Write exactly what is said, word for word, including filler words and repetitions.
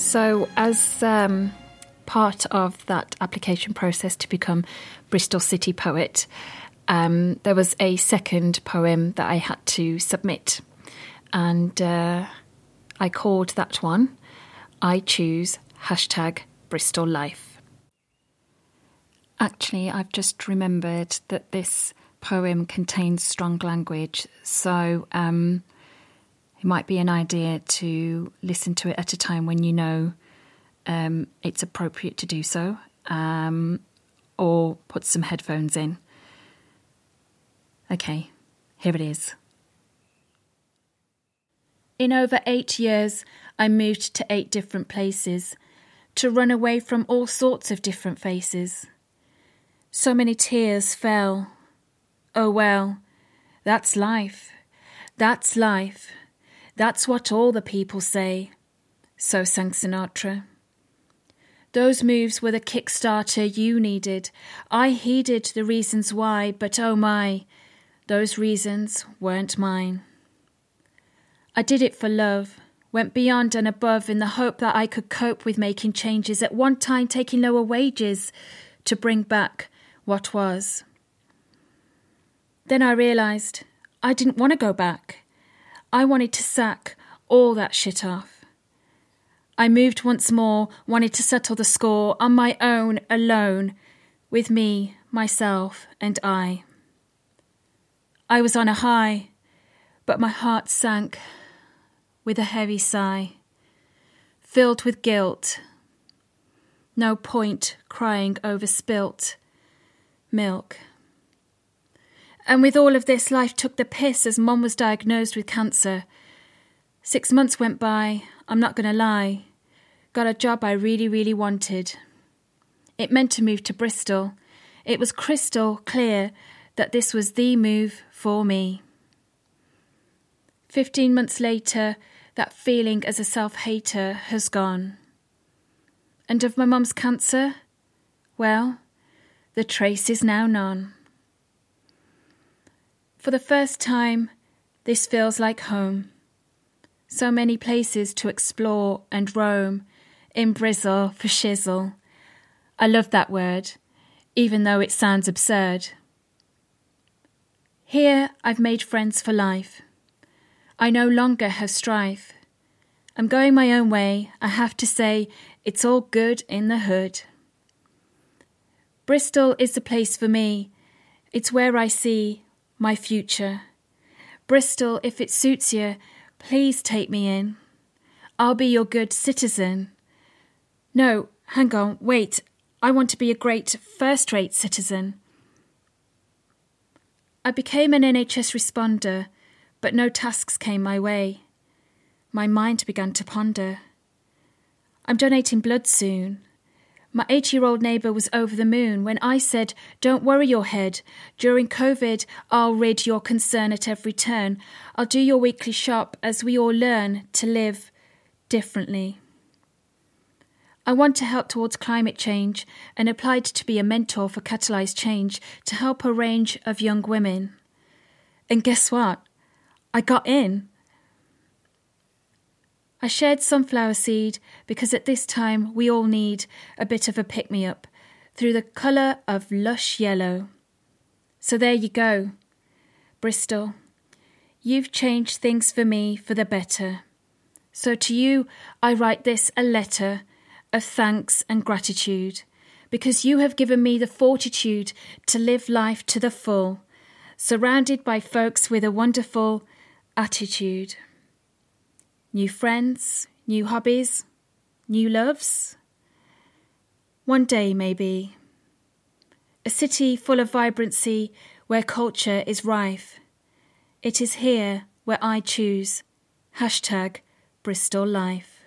So as um, part of that application process to become Bristol City Poet, um, there was a second poem that I had to submit. And uh, I called that one, I Choose hashtag Bristol Life. Actually, I've just remembered that this poem contains strong language, so um, it might be an idea to listen to it at a time when you know um, it's appropriate to do so, um, or put some headphones in. Okay, here it is. In over eight years, I moved to eight different places, to run away from all sorts of different faces. So many tears fell. Oh well, that's life. That's life. That's what all the people say. So sang Sinatra. Those moves were the kickstarter you needed. I heeded the reasons why, but oh my, those reasons weren't mine. I did it for love, went beyond and above in the hope that I could cope with making changes, at one time taking lower wages to bring back what was. Then I realised I didn't want to go back. I wanted to sack all that shit off. I moved once more, wanted to settle the score on my own, alone, with me, myself and I. I was on a high, but my heart sank with a heavy sigh, filled with guilt. No point crying over spilt milk. And with all of this, life took the piss as Mum was diagnosed with cancer. Six months went by, I'm not going to lie. Got a job I really, really wanted. It meant to move to Bristol. It was crystal clear that this was the move for me. Fifteen months later, that feeling as a self-hater has gone. And of my mum's cancer? Well, the trace is now none. For the first time, this feels like home. So many places to explore and roam, in Bristol for shizzle. I love that word, even though it sounds absurd. Here I've made friends for life. I no longer have strife. I'm going my own way, I have to say, it's all good in the hood. Bristol is the place for me. It's where I see my future. Bristol, if it suits you, please take me in. I'll be your good citizen. No, hang on, wait. I want to be a great first-rate citizen. I became an N H S responder, but no tasks came my way. My mind began to ponder. I'm donating blood soon. My eight-year-old neighbour was over the moon when I said, don't worry your head. During COVID, I'll rid your concern at every turn. I'll do your weekly shop as we all learn to live differently. I want to help towards climate change and applied to be a mentor for Catalyze Change to help a range of young women. And guess what? I got in. I shared sunflower seed because at this time we all need a bit of a pick-me-up through the colour of lush yellow. So there you go, Bristol. You've changed things for me for the better. So to you I write this a letter of thanks and gratitude because you have given me the fortitude to live life to the full, surrounded by folks with a wonderful attitude. New friends, new hobbies, new loves. One day maybe. A city full of vibrancy where culture is rife. It is here where I choose hashtag Bristol Life.